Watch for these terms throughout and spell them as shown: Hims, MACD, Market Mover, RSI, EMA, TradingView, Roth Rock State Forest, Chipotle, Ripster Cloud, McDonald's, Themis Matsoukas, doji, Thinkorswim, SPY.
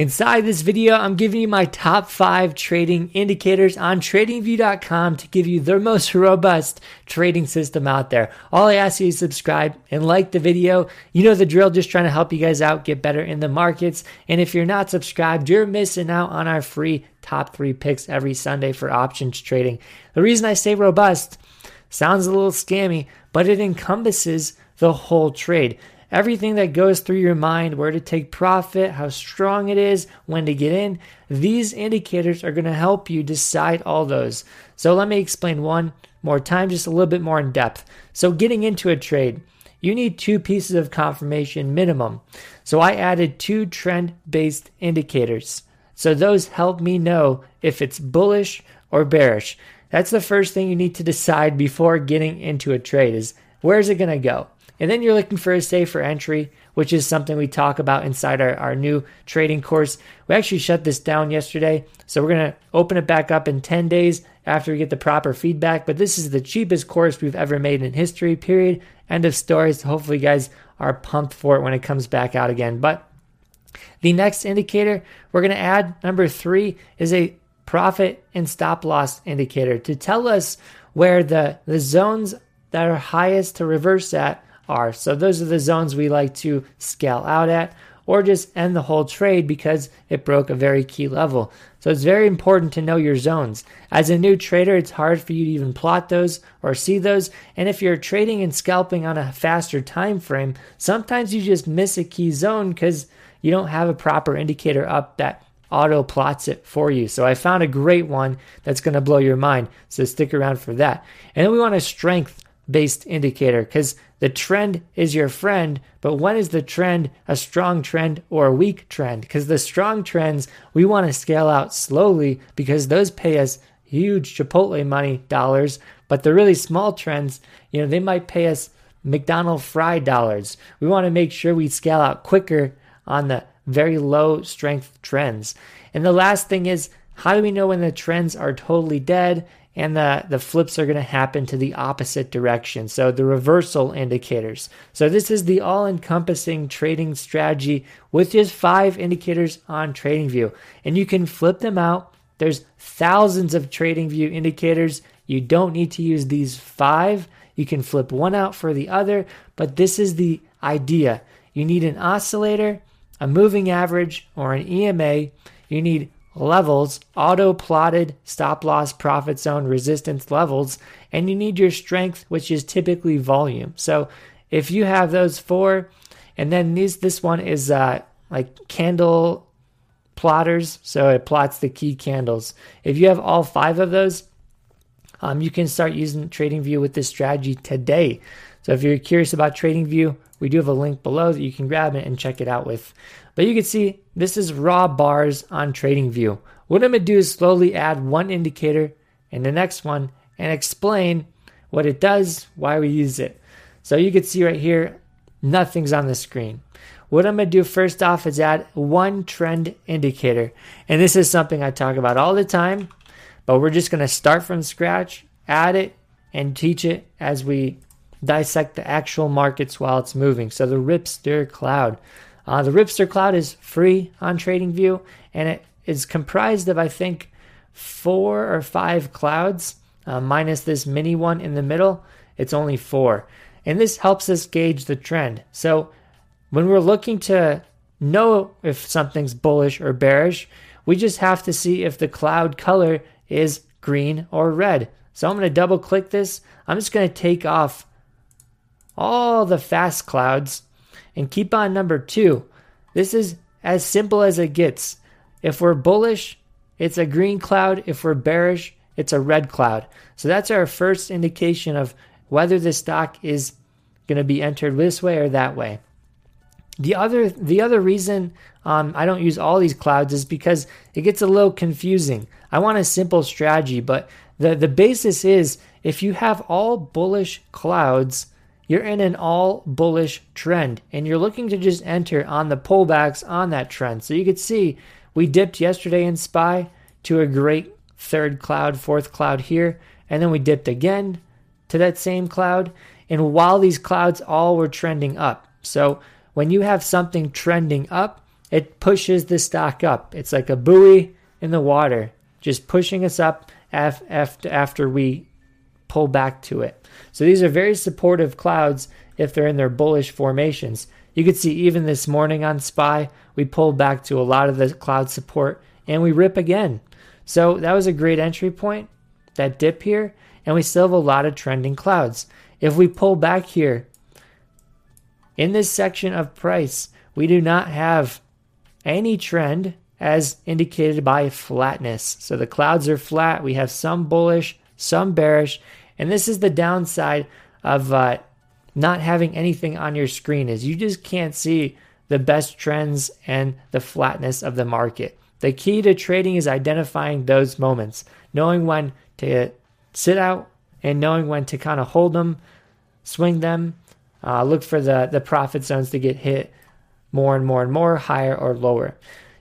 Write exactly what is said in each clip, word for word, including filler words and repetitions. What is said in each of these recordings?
Inside this video, I'm giving you my top five trading indicators on trading view dot com to give you the most robust trading system out there. All I ask you is subscribe and like the video. You know the drill, just trying to help you guys out, get better in the markets. And if you're not subscribed, you're missing out on our free top three picks every Sunday for options trading. The reason I say robust sounds a little scammy, but it encompasses the whole trade. Everything that goes through your mind, where to take profit, how strong it is, when to get in, these indicators are going to help you decide all those. So let me explain one more time, just a little bit more in depth. So getting into a trade, you need two pieces of confirmation minimum. So I added two trend-based indicators. So those help me know if it's bullish or bearish. That's the first thing you need to decide before getting into a trade is, where's it going to go? And then you're looking for a safer entry, which is something we talk about inside our, our new trading course. We actually shut this down yesterday, so we're going to open it back up in ten days after we get the proper feedback. But this is the cheapest course we've ever made in history, period. End of story. So hopefully you guys are pumped for it when it comes back out again. But the next indicator we're going to add, number three, is a profit and stop loss indicator to tell us where the, the zones that are highest to reverse at are. So those are the zones we like to scale out at or just end the whole trade because it broke a very key level. So it's very important to know your zones. As a new trader, it's hard for you to even plot those or see those. And if you're trading and scalping on a faster time frame, sometimes you just miss a key zone because you don't have a proper indicator up that auto plots it for you. So I found a great one that's going to blow your mind. So stick around for that. And then we want a strength based indicator because the trend is your friend, but when is the trend a strong trend or a weak trend? Because the strong trends, we want to scale out slowly because those pay us huge Chipotle money dollars, but the really small trends, you know, they might pay us McDonald's fry dollars. We want to make sure we scale out quicker on the very low strength trends. And the last thing is, how do we know when the trends are totally dead and the, the flips are going to happen to the opposite direction? So the reversal indicators. So this is the all-encompassing trading strategy with just five indicators on TradingView. And you can flip them out. There's thousands of TradingView indicators. You don't need to use these five. You can flip one out for the other. But this is the idea. You need an oscillator, a moving average, or an E M A. You need levels, auto plotted stop loss, profit zone, resistance levels, and you need your strength, which is typically volume. So if you have those four, and then these, this one is uh, like candle plotters, so it plots the key candles. If you have all five of those, um, you can start using TradingView with this strategy today. So if you're curious about TradingView, we do have a link below that you can grab it and check it out with. But you can see this is raw bars on TradingView. What I'm going to do is slowly add one indicator and the next one and explain what it does, why we use it. So you can see right here, nothing's on the screen. What I'm going to do first off is add one trend indicator. And this is something I talk about all the time, but we're just going to start from scratch, add it, and teach it as we dissect the actual markets while it's moving. So the Ripster Cloud. Uh, the Ripster Cloud is free on TradingView, and it is comprised of, I think, four or five clouds, uh, minus this mini one in the middle. It's only four. And this helps us gauge the trend. So when we're looking to know if something's bullish or bearish, we just have to see if the cloud color is green or red. So I'm going to double click this. I'm just going to take off all the fast clouds and keep on number two. This is as simple as it gets. If we're bullish, it's a green cloud. If we're bearish, it's a red cloud. So that's our first indication of whether the stock is going to be entered this way or that way. The other the other reason um, I don't use all these clouds is because it gets a little confusing. I want a simple strategy, but the, the basis is if you have all bullish clouds, you're in an all bullish trend and you're looking to just enter on the pullbacks on that trend. So you could see we dipped yesterday in S P Y to a great third cloud, fourth cloud here. And then we dipped again to that same cloud. And while these clouds all were trending up. So when you have something trending up, it pushes the stock up. It's like a buoy in the water, just pushing us up after we pull back to it. So these are very supportive clouds if they're in their bullish formations. You could see even this morning on S P Y, we pulled back to a lot of the cloud support and we rip again. So that was a great entry point, that dip here, and we still have a lot of trending clouds. If we pull back here, in this section of price, we do not have any trend as indicated by flatness. So the clouds are flat. We have some bullish, some bearish, and this is the downside of uh, not having anything on your screen, is you just can't see the best trends and the flatness of the market. The key to trading is identifying those moments, knowing when to sit out and knowing when to kind of hold them, swing them, uh, look for the, the profit zones to get hit more and more and more, higher or lower.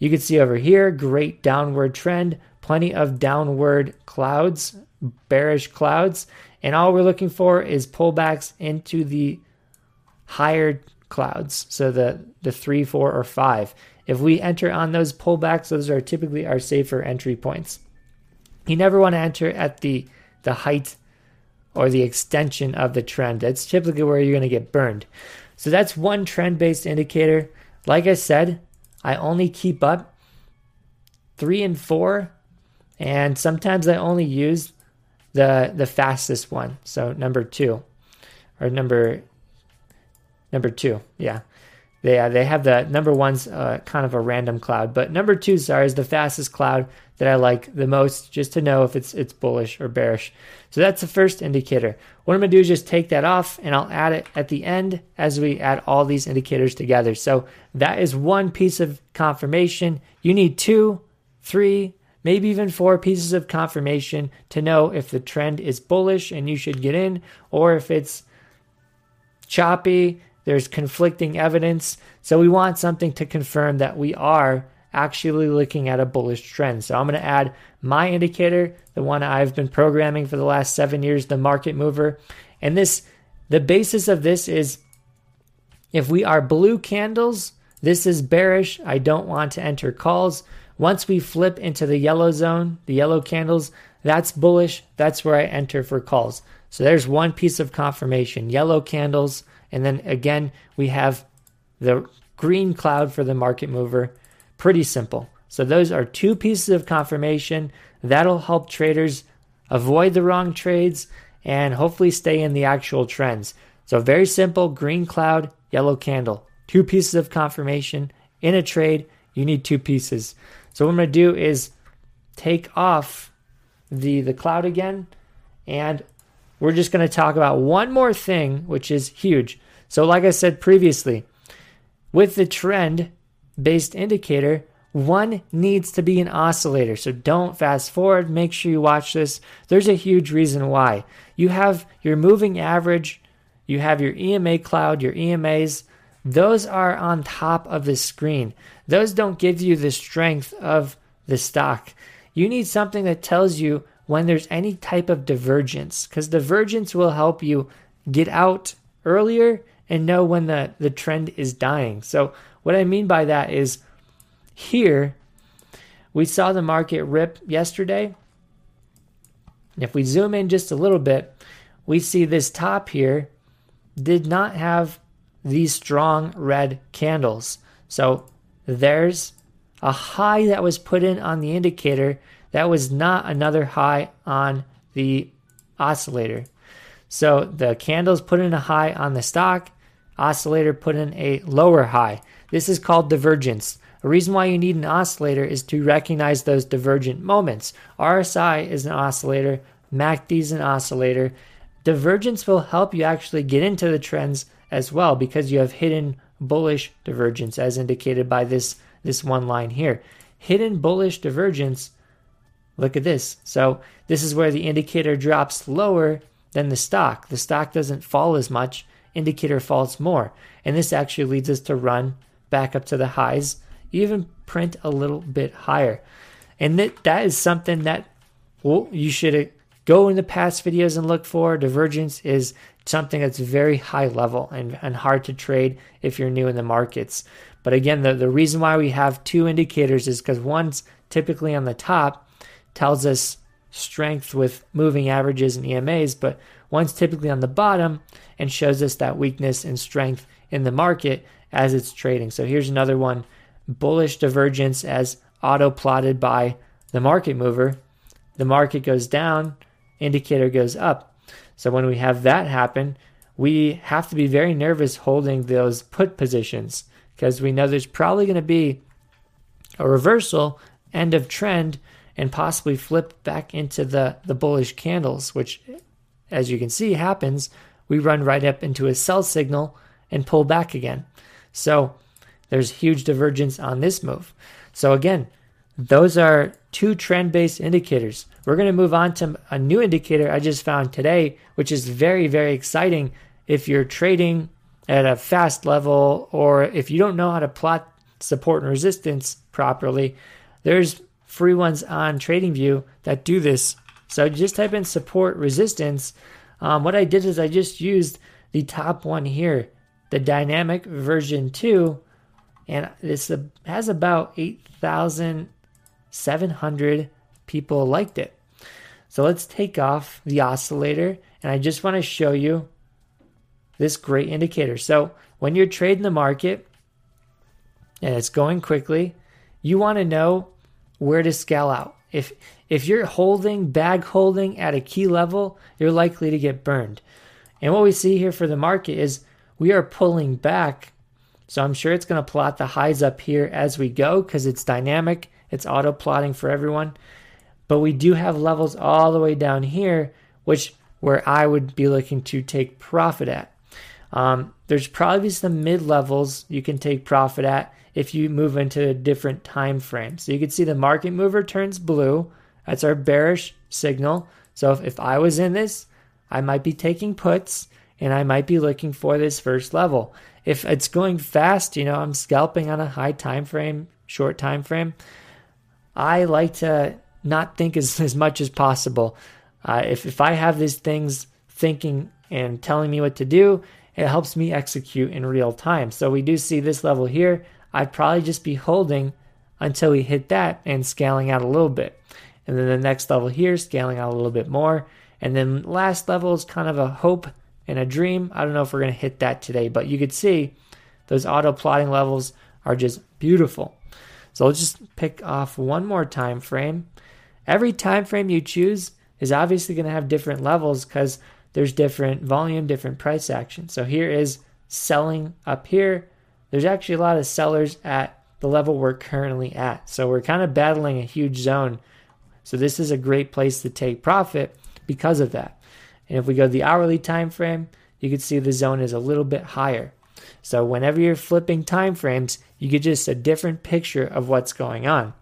You can see over here, great downward trend, plenty of downward clouds, bearish clouds, and all we're looking for is pullbacks into the higher clouds, so the, the three, four, or five. If we enter on those pullbacks, those are typically our safer entry points. You never want to enter at the, the height or the extension of the trend. That's typically where you're going to get burned. So that's one trend-based indicator. Like I said, I only keep up three and four, and sometimes I only use the the fastest one, so number two, or number number two, yeah. They, uh, they have the number one's uh, kind of a random cloud, but number two, sorry, is the fastest cloud that I like the most, just to know if it's it's bullish or bearish. So that's the first indicator. What I'm gonna do is just take that off and I'll add it at the end as we add all these indicators together. So that is one piece of confirmation. You need two, three, maybe even four pieces of confirmation to know if the trend is bullish and you should get in, or if it's choppy, there's conflicting evidence. So we want something to confirm that we are actually looking at a bullish trend. So I'm going to add my indicator, the one I've been programming for the last seven years, the Market Mover. And this, the basis of this is if we are blue candles, this is bearish. I don't want to enter calls. Once we flip into the yellow zone, the yellow candles, that's bullish. That's where I enter for calls. So there's one piece of confirmation, yellow candles. And then again, we have the green cloud for the Market Mover. Pretty simple. So those are two pieces of confirmation. That'll help traders avoid the wrong trades and hopefully stay in the actual trends. So very simple, green cloud, yellow candle. Two pieces of confirmation. In a trade, you need two pieces. So what I'm going to do is take off the, the cloud again, and we're just going to talk about one more thing, which is huge. So like I said previously, with the trend-based indicator, one needs to be an oscillator. So don't fast forward. Make sure you watch this. There's a huge reason why. You have your moving average. You have your E M A cloud, your E M As. Those are on top of the screen. Those don't give you the strength of the stock. You need something that tells you when there's any type of divergence, because divergence will help you get out earlier and know when the, the trend is dying. So what I mean by that is here, we saw the market rip yesterday. And if we zoom in just a little bit, we see this top here did not have these strong red candles. So there's a high that was put in on the indicator that was not another high on the oscillator. So the candles put in a high on the stock, oscillator put in a lower high. This is called divergence. The reason why you need an oscillator is to recognize those divergent moments. R S I is an oscillator, M A C D is an oscillator. Divergence will help you actually get into the trends as well, because you have hidden bullish divergence as indicated by this, this one line here. Hidden bullish divergence, look at this. So this is where the indicator drops lower than the stock. The stock doesn't fall as much, indicator falls more. And this actually leads us to run back up to the highs, even print a little bit higher. And that, that is something that well, you should go in the past videos and look for. Divergence is something that's very high level and, and hard to trade if you're new in the markets. But again, the, the reason why we have two indicators is because one's typically on the top, tells us strength with moving averages and E M As, but one's typically on the bottom and shows us that weakness and strength in the market as it's trading. So here's another one, bullish divergence as auto plotted by the market mover. The market goes down, indicator goes up. So when we have that happen, we have to be very nervous holding those put positions, because we know there's probably going to be a reversal, end of trend, and possibly flip back into the, the bullish candles, which, as you can see, happens. We run right up into a sell signal and pull back again. So there's huge divergence on this move. So again, those are two trend-based indicators. We're going to move on to a new indicator I just found today, which is very, very exciting if you're trading at a fast level, or if you don't know how to plot support and resistance properly. There's free ones on TradingView that do this. So just type in support resistance. Um, what I did is I just used the top one here, the dynamic version two, and this has about eight thousand seven hundred people liked it. So let's take off the oscillator, and I just want to show you this great indicator. So when you're trading the market and it's going quickly, you want to know where to scale out. If if you're holding, bag holding at a key level, you're likely to get burned. And what we see here for the market is we are pulling back. So I'm sure it's going to plot the highs up here as we go, because it's dynamic. It's auto plotting for everyone. But we do have levels all the way down here, which where I would be looking to take profit at. Um, there's probably some mid-levels you can take profit at if you move into a different time frame. So you can see the market mover turns blue. That's our bearish signal. So if, if I was in this, I might be taking puts, and I might be looking for this first level. If it's going fast, you know, I'm scalping on a high time frame, short time frame. I like to not think as, as much as possible. Uh, if, if I have these things thinking and telling me what to do, it helps me execute in real time. So we do see this level here. I'd probably just be holding until we hit that and scaling out a little bit. And then the next level here, scaling out a little bit more. And then last level is kind of a hope and a dream. I don't know if we're going to hit that today, but you could see those auto plotting levels are just beautiful. So let's just pick off one more time frame. Every time frame you choose is obviously going to have different levels, because there's different volume, different price action. So here is selling up here. There's actually a lot of sellers at the level we're currently at. So we're kind of battling a huge zone. So this is a great place to take profit because of that. And if we go to the hourly time frame, you can see the zone is a little bit higher. So whenever you're flipping time frames, you get just a different picture of what's going on.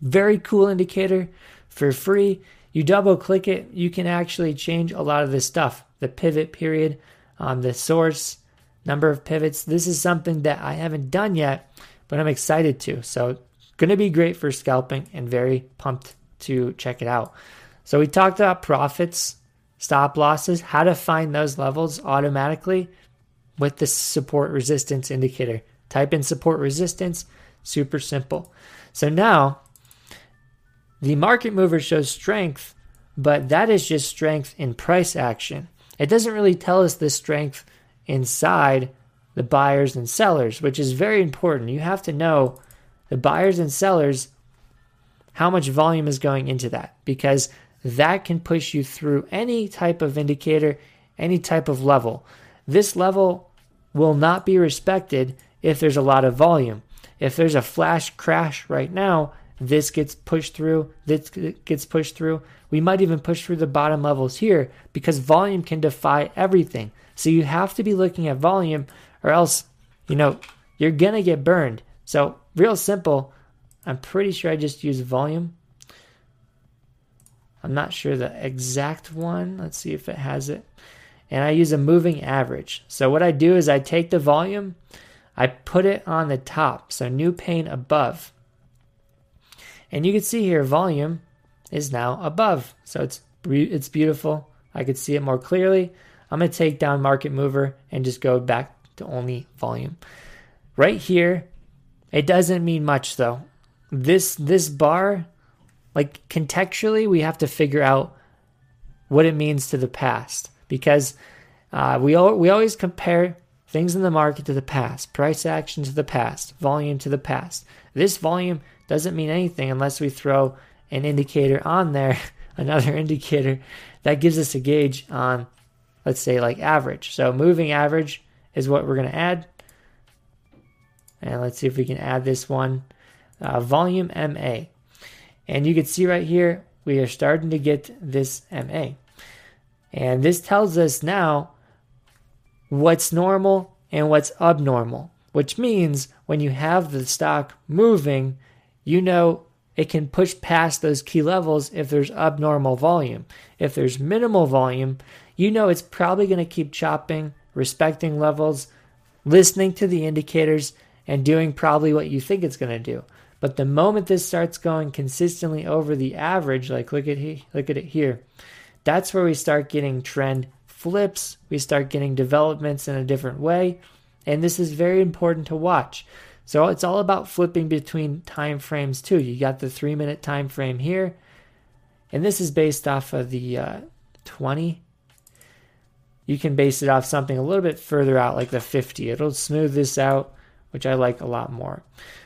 Very cool indicator for free. You double click it, you can actually change a lot of this stuff. The pivot period, um, the source, number of pivots. This is something that I haven't done yet, but I'm excited to. So going to be great for scalping, and very pumped to check it out. So we talked about profits, stop losses, how to find those levels automatically with the support resistance indicator. Type in support resistance, super simple. So now, the market mover shows strength, but that is just strength in price action. It doesn't really tell us the strength inside the buyers and sellers, which is very important. You have to know the buyers and sellers, how much volume is going into that, because that can push you through any type of indicator, any type of level. This level will not be respected if there's a lot of volume. If there's a flash crash right now, this gets pushed through, this gets pushed through. We might even push through the bottom levels here, because volume can defy everything. So you have to be looking at volume, or else, you know, you're going to get burned. So real simple, I'm pretty sure I just used volume. I'm not sure the exact one. Let's see if it has it. And I use a moving average. So what I do is I take the volume, I put it on the top, so new pane above. And you can see here, volume is now above. So it's it's beautiful. I could see it more clearly. I'm going to take down market mover and just go back to only volume. right here, it doesn't mean much though. This this bar, like contextually, we have to figure out what it means to the past, because uh, we all, we always compare things in the market to the past, price action to the past, volume to the past. This volume doesn't mean anything unless we throw an indicator on there, another indicator that gives us a gauge on, let's say, like average. So moving average is what we're going to add. And let's see if we can add this one, uh, volume M A. And you can see right here, we are starting to get this M A. And this tells us now what's normal and what's abnormal, which means when you have the stock moving, you know it can push past those key levels if there's abnormal volume. If there's minimal volume, you know it's probably going to keep chopping, respecting levels, listening to the indicators, and doing probably what you think it's going to do. But the moment this starts going consistently over the average, like look at he, look at it here, that's where we start getting trend flips. We start getting developments in a different way. And this is very important to watch. So it's all about flipping between time frames too. You got the three minute time frame here. And this is based off of the uh, twenty. You can base it off something a little bit further out, like the fifty. It'll smooth this out, which I like a lot more.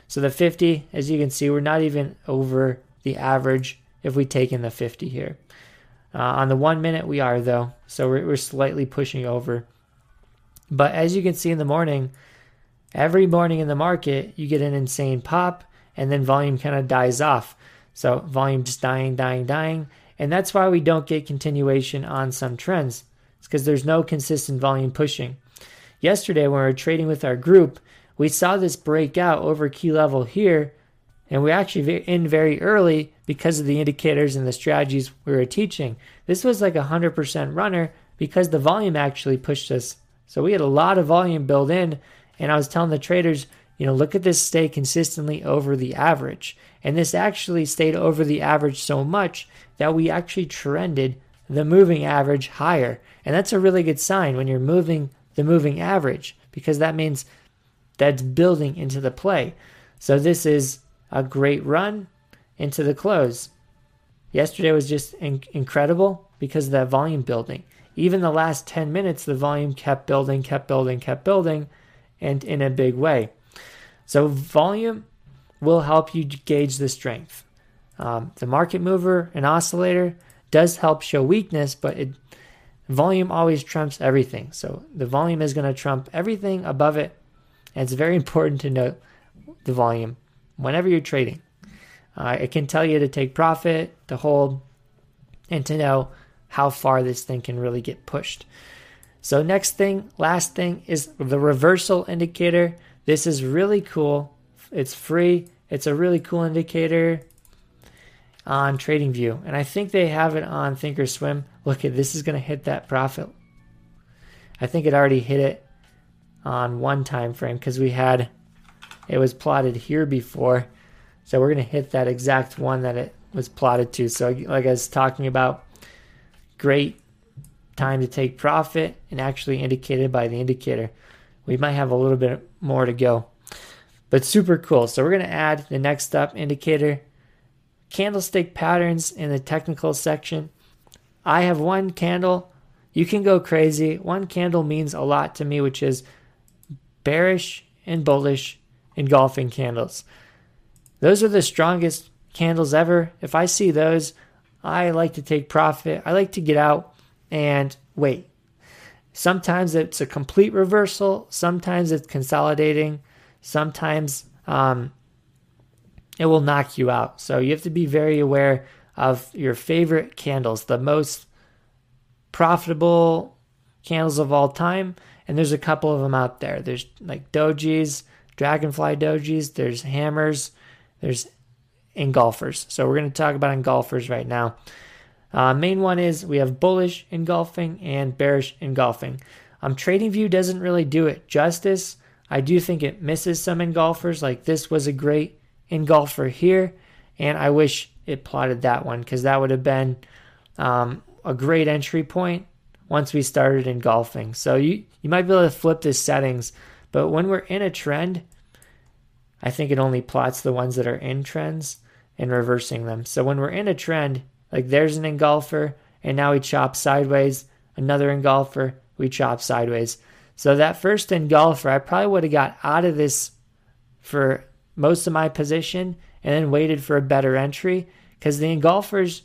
So the fifty, as you can see, we're not even over the average if we take in the fifty here. Uh, on the one minute we are though, so we're, we're slightly pushing over. But as you can see in the morning, every morning in the market, you get an insane pop and then volume kind of dies off. So volume just dying, dying, dying. And that's why we don't get continuation on some trends. It's because there's no consistent volume pushing. Yesterday when we were trading with our group, we saw this breakout over key level here. And we're actually in very early because of the indicators and the strategies we were teaching. This was like a one hundred percent runner because the volume actually pushed us. So we had a lot of volume built in. And I was telling the traders, you know, look at this stay consistently over the average. And this actually stayed over the average so much that we actually trended the moving average higher. And that's a really good sign when you're moving the moving average, because that means that's building into the play. So this is a great run into the close. Yesterday was just in- incredible because of that volume building. Even the last ten minutes, the volume kept building, kept building, kept building. And in a big way. So volume will help you gauge the strength. Um, the market mover and oscillator does help show weakness, but it, volume always trumps everything. So the volume is going to trump everything above it. And it's very important to note the volume whenever you're trading. Uh, it can tell you to take profit, to hold, and to know how far this thing can really get pushed. So next thing, last thing is the reversal indicator. This is really cool. It's free. It's a really cool indicator on TradingView. And I think they have it on Thinkorswim. Look at this, is going to hit that profit. I think it already hit it on one time frame because we had, it was plotted here before. So we're going to hit that exact one that it was plotted to. So like I was talking about, great time to take profit, and actually indicated by the indicator. We might have a little bit more to go, but super cool. So we're going to add the next up indicator, candlestick patterns in the technical section. I have one candle. You can go crazy. One candle means a lot to me, which is bearish and bullish engulfing candles. Those are the strongest candles ever. If I see those, I like to take profit. I like to get out and wait. Sometimes it's a complete reversal. Sometimes it's consolidating. Sometimes um, it will knock you out. So you have to be very aware of your favorite candles, the most profitable candles of all time. And there's a couple of them out there. There's like dojis, dragonfly dojis. There's hammers. There's engulfers. So we're going to talk about engulfers right now. Uh, main one is we have bullish engulfing and bearish engulfing. Um, TradingView doesn't really do it justice. I do think it misses some engulfers. Like this was a great engulfer here, and I wish it plotted that one because that would have been um, a great entry point once we started engulfing. So you, you might be able to flip the settings, but when we're in a trend, I think it only plots the ones that are in trends and reversing them. So when we're in a trend, like there's an engulfer, and now we chop sideways, another engulfer, we chop sideways. So that first engulfer, I probably would have got out of this for most of my position and then waited for a better entry, because the engulfers,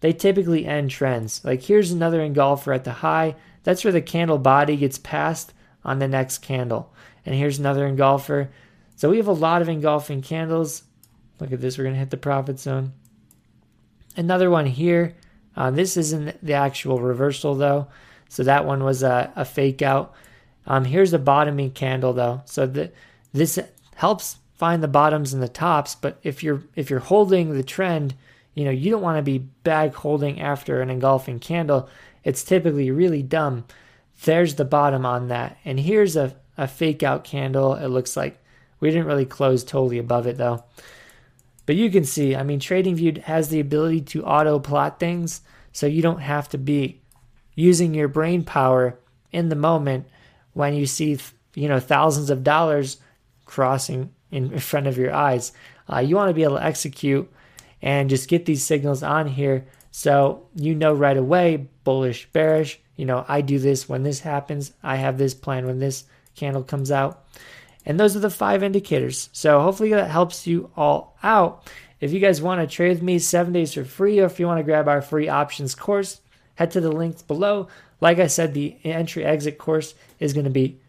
they typically end trends. Like here's another engulfer at the high. That's where the candle body gets passed on the next candle. And here's another engulfer. So we have a lot of engulfing candles. Look at this, we're going to hit the profit zone. Another one here. Uh, this isn't the actual reversal though. So that one was a, a fake out. Um, here's the bottoming candle though. So the, this helps find the bottoms and the tops, but if you're if you're holding the trend, you know, you don't want to be bag holding after an engulfing candle. It's typically really dumb. There's the bottom on that. And here's a, a fake out candle. It looks like we didn't really close totally above it though. But you can see, I mean, TradingView has the ability to auto plot things, so you don't have to be using your brain power in the moment when you see, you know, thousands of dollars crossing in front of your eyes. Uh, you want to be able to execute and just get these signals on here, so you know right away, bullish, bearish. You know, I do this when this happens. I have this plan when this candle comes out. And those are the five indicators. So hopefully that helps you all out. If you guys want to trade with me seven days for free, or if you want to grab our free options course, head to the links below. Like I said, the entry exit course is going to be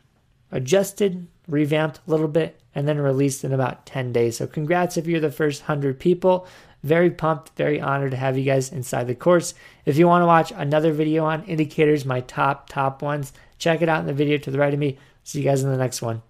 adjusted, revamped a little bit, and then released in about ten days. So congrats if you're the first one hundred people. Very pumped, very honored to have you guys inside the course. If you want to watch another video on indicators, my top, top ones, check it out in the video to the right of me. See you guys in the next one.